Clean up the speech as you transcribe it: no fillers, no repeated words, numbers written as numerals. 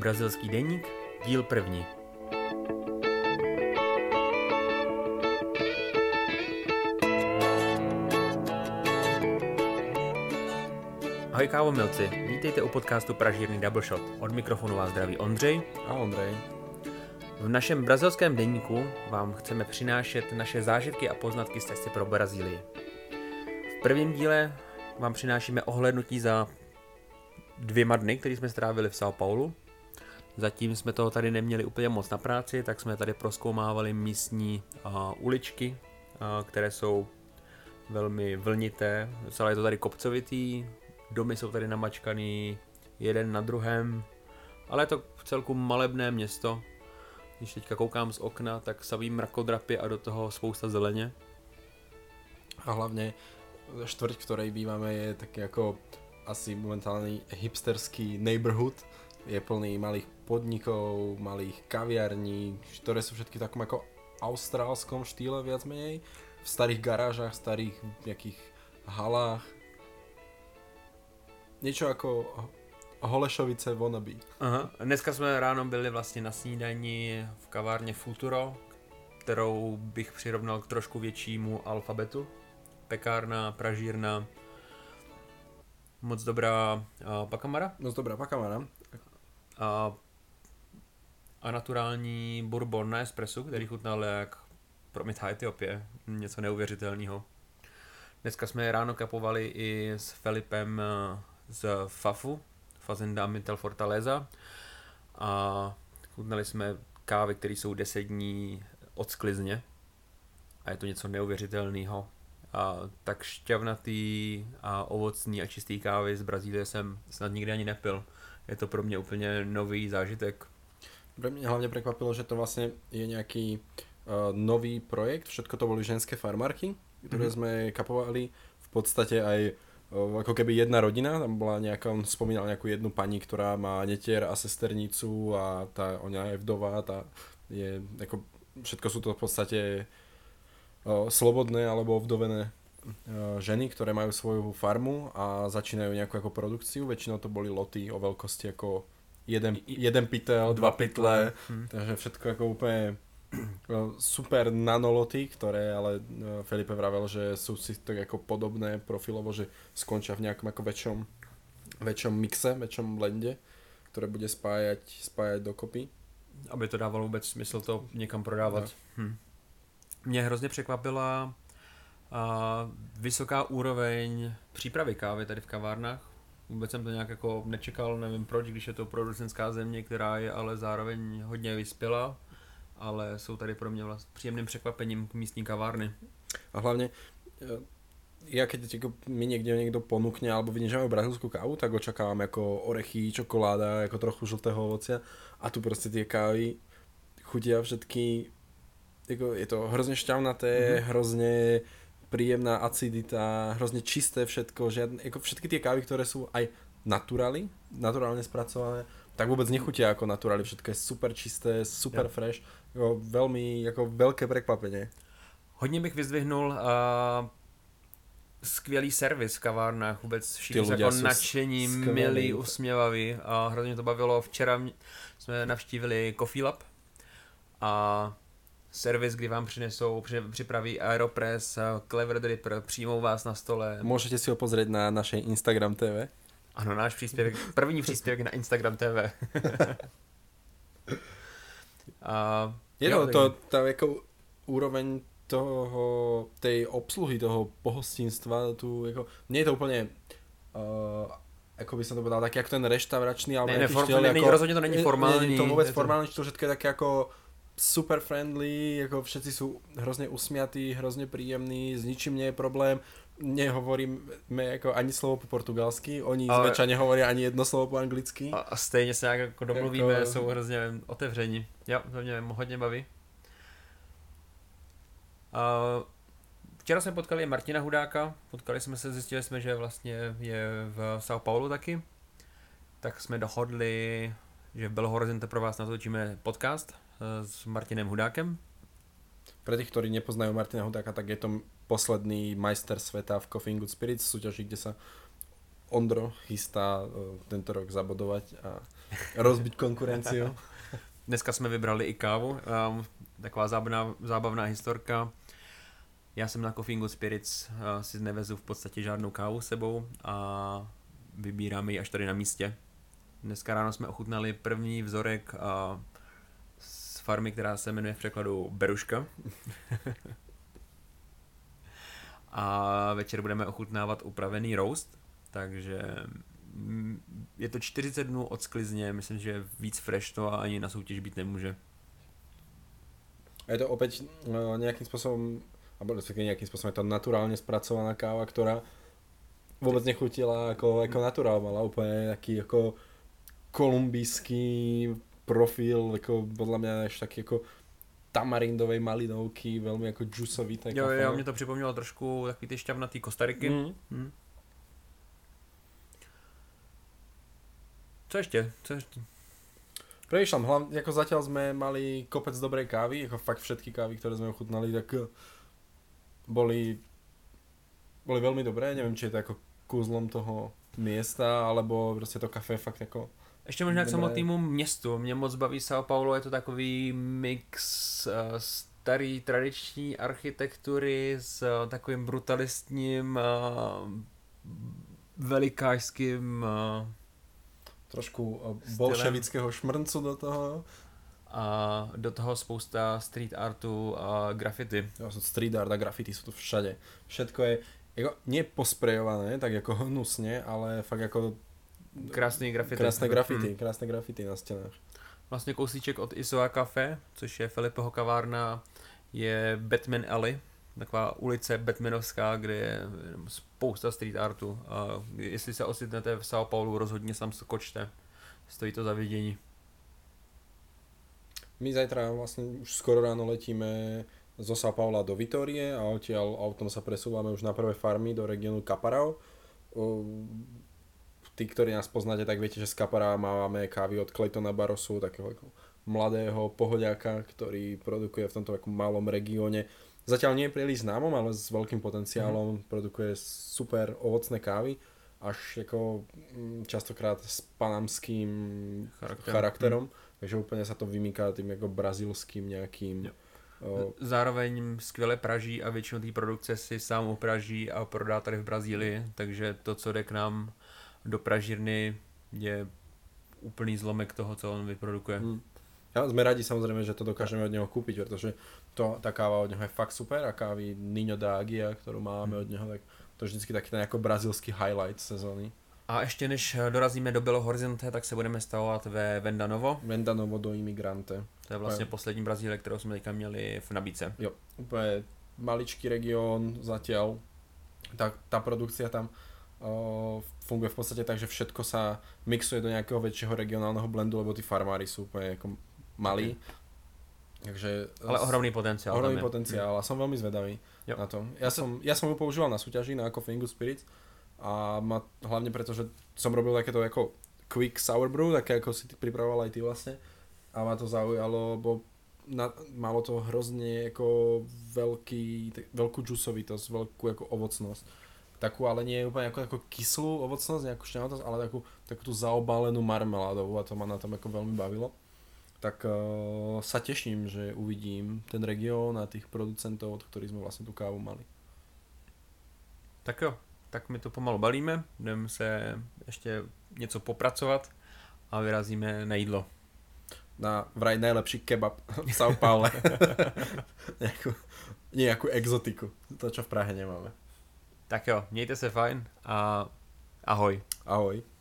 Brazilský deník, díl 1. Ahoj kávomilci, vítejte u podcastu Pražírny Double Shot. Od mikrofonu vás zdraví Ondřej a Ondřej. V našem brazilském deníku vám chceme přinášet naše zážitky a poznatky z cesty pro Brazílii. V prvním díle vám přinášíme ohlédnutí za 2 dny, které jsme strávili v São Paulu. Zatím jsme toho tady neměli úplně moc na práci, tak jsme tady prozkoumávali místní uličky, které jsou velmi vlnité. Celé je to tady kopcovitý, domy jsou tady namačkaný jeden na druhém, ale je to celku malebné město. Když teďka koukám z okna, tak samý mrakodrapy a do toho spousta zeleně. A hlavně čtvrť, které býváme, je taky jako asi momentálny hipsterský neighborhood. Je plný malých podnikov, malých kaviarní, ktoré sú všetky v takom ako austrálskom štýle viac menej. V starých garážach, starých nejakých halách. Niečo ako Holešovice wannabe. Aha. Dneska jsme ráno byli vlastně na snídani v kavárně Futuro, kterou bych přirovnal k trošku většímu Alfabetu. Pekárna, pražírna, moc dobrá pakamara. Moc dobrá pakamara. A naturální bourbon na espresso, který chutnal jak promithá Etiopie, něco neuvěřitelného. Dneska jsme ráno kapovali i s Felipem z Fafu, Fazenda Metal Fortaleza, a chutnali jsme kávy, které jsou 10 dní od sklizně a je to něco neuvěřitelného. Tak šťavnatý a ovocný a čistý kávy z Brazílie jsem snad nikdy ani nepil. Je to pro mě úplně nový zážitek. Pro mě hlavně překvapilo, že to vlastně je nějaký nový projekt. Všetko to byly ženské farmárky, které jsme kapovali v podstatě aj ako keby jedna rodina. Tam byla nějaká, on spomínal nějakou jednu paní, která má netier a sesternicu a ta ona je vdova, ta je jako všetko sú to v podstatě slobodné alebo vdovené ženy, ktoré majú svoju farmu a začínajú nejakú ako produkciu. Väčšinou to boli loty o veľkosti ako jeden pytel, 2 pytle. Takže všetko ako úplne super nanoloty, ktoré ale Felipe vravel, že sú si tak ako podobné profilovo, že skončia v nejakom ako väčšom mixe, väčšom blende, ktoré bude spájať dokopy. Aby to dávalo vôbec smysl to niekam prodávať. No. Mě hrozně překvapila vysoká úroveň přípravy kávy tady v kavárnách. Vůbec jsem to nějak jako nečekal, nevím proč, když je to producentská země, která je ale zároveň hodně vyspělá, ale jsou tady pro mě vlastně příjemným překvapením místní kavárny. A hlavně, jak mi někdo ponukne, alebo vynížeme brazilskou kávu, tak očakávám jako orechy, čokoláda, jako trochu žlutého ovoce a tu prostě ty kávy chutí a všetky. Je to hrozně šťavnaté, hrozně príjemná acidita, hrozně čisté všetko, že jako všetky tie kávy, ktoré sú aj naturálne spracované, tak vôbec nechutia ako naturálne, všetko je super čisté, super fresh, jako veľmi jako veľké prekvapenie. Hodně bych vyzdvihnul skvělý servis v kavárnách, vůbec všichni jsou jako nadšení, milí, usměvaví a hrozně to bavilo. Včera jsme navštívili Coffee Lab a servis, kdy vám připraví Aeropress, Clever Dripper, přijmou vás na stole. Můžete si ho pozrieť na naše Instagram TV. Ano, náš příspěvek, první příspěvek na Instagram TV. Ta jako úroveň toho, tej obsluhy, toho pohostinstva, tu jako, nie je to úplně jako by som to povedal, tak jak ten reštauračný, ale rozhodně to není formální. Není to vůbec formální, to všetko je tak jako super friendly, jako všetci sú hrozně usmiatí, hrozně príjemní, s ničím nie je problém. Nehovoríme jako ani slovo po portugalsky, oni zväčša nehovoria ani jedno slovo po anglicky. A stejně se nějak jako domluvíme, jako jsou hrozně otevření. Jo, to mě hodně baví. Včera jsme potkali Martina Hudáka, zjistili jsme, že vlastně je v São Paulo taky. Tak jsme dohodli, že v Belo Horizonte pro vás natočíme podcast s Martinem Hudákem. Pre tých, ktorí nepoznajú Martina Hudáka, tak je to posledný majster sveta v Coffee in Good Spirits, súťaži, kde sa Ondro chystá tento rok zabodovat a rozbiť konkurenciu. Dneska jsme vybrali i kávu. Taková zábavná historka. Já jsem na Coffee in Good Spirits si nevezu v podstatě žádnou kávu s sebou a vybíráme ji až tady na místě. Dneska ráno jsme ochutnali první vzorek z farmy, která se jmenuje v překladu Beruška. A večer budeme ochutnávat upravený roast, takže je to 40 dnů od sklizně, myslím, že víc fresh to ani na soutěž být nemůže. A je to opět nějakým způsobem, alebo nějakým způsobem je to naturálně zpracovaná káva, která vůbec nechutila jako naturál, mala úplně taký jako kolumbijský profil, jako podle mě ještě taky jako tamarindové malinovky, velmi jako džusový. Jo, mě to připomnělo trošku takový ty šťavnatý Kostariky. Mm. Co ještě? Prejšlám, hlavně, jako zatiaľ sme mali kopec dobrej kávy, jako fakt všetky kávy, ktoré sme ochutnali, tak boli veľmi dobré, neviem, či je to ako kúzlom toho miesta, alebo prostě to kafe fakt jako... Ještě možná k samotnému městu. Mě moc baví São Paulo, je to takový mix starý tradiční architektury s takovým brutalistním, velikářským trošku bolševického šmrncu do toho. A do toho spousta street artu a graffiti. Street art a graffiti jsou tu všade. Všetko je jako neposprejované, tak jako hnusně, ale fakt jako Krásné grafity na stěnách. Vlastně kousíček od Isoa Café, což je Felipeho kavárna, je Batman Alley, taková ulice batmanovská, kde je spousta street artu. A jestli se ocitnete v São Paulu, rozhodně tam skočte. Stojí to za vidění. My zajtra vlastně už skoro ráno letíme zo São Paula do Vitorie a odtiaľ autom sa presúvame už na prvé farmy do regionu Caparaó. Tí, ktorí nás poznáte, tak viete, že z Caparaó máme kávy od Claytona Barrosu, takého mladého pohodiaka, ktorý produkuje v tomto malom regióne. Zatiaľ nie je príliš známom, ale s veľkým potenciálom. Produkuje super ovocné kávy, až jako častokrát s panamským charakterom. Takže úplne sa to vymýká tým jako brazilským nejakým... Zároveň skvěle praží a většinu té produkce si sám upraží a prodá tady v Brazílii, takže to, co jde k nám do pražírny, je úplný zlomek toho, co on vyprodukuje. Ja, sme radi samozrejme, že to dokážeme od neho kúpiť, pretože tá káva od neho je fakt super a kávy Nino d'Agia, ktorú máme od neho, tak to je vždycky taký nejako brazilský highlight sezóny. A ještě než dorazíme do Belo Horizonte, tak se budeme stavovat ve Venda Novo do Imigrante. To je vlastně poslední Brazílie, kterou jsme teďka měli v nabídce. Jo, úplně maličký region zatiaľ. Tá produkcia tam funguje v podstate tak, že všetko sa mixuje do nejakého väčšieho regionálneho blendu, lebo tí farmári sú úplne ako malí. Takže ale ohromný potenciál. A som veľmi zvedavý na to. Ja som ju používal na súťaži na Coffee in Good Spirits a hlavne preto, že som robil takéto ako quick sour brew, také ako si pripravoval aj ty vlastne. A ma to zaujalo, bo malo to hrozne ako veľkú džusovitosť, veľkú ako ovocnosť. Takú, ale nie úplne ako kyslú ovocnosť, nejakú šťavnatosť, ale takú tú zaobalenú marmeládovú a to ma na tom ako veľmi bavilo. Tak sa teším, že uvidím ten región a tých producentov, od ktorých sme vlastne tú kávu mali. Tak jo, tak my to pomalu balíme, budeme sa ešte nieco popracovať a vyrazíme na jídlo. Na vraj najlepší kebab v São Paulo. nejakú exotiku, to čo v Prahe nemáme. Tak jo, mějte se fajn a ahoj. Ahoj.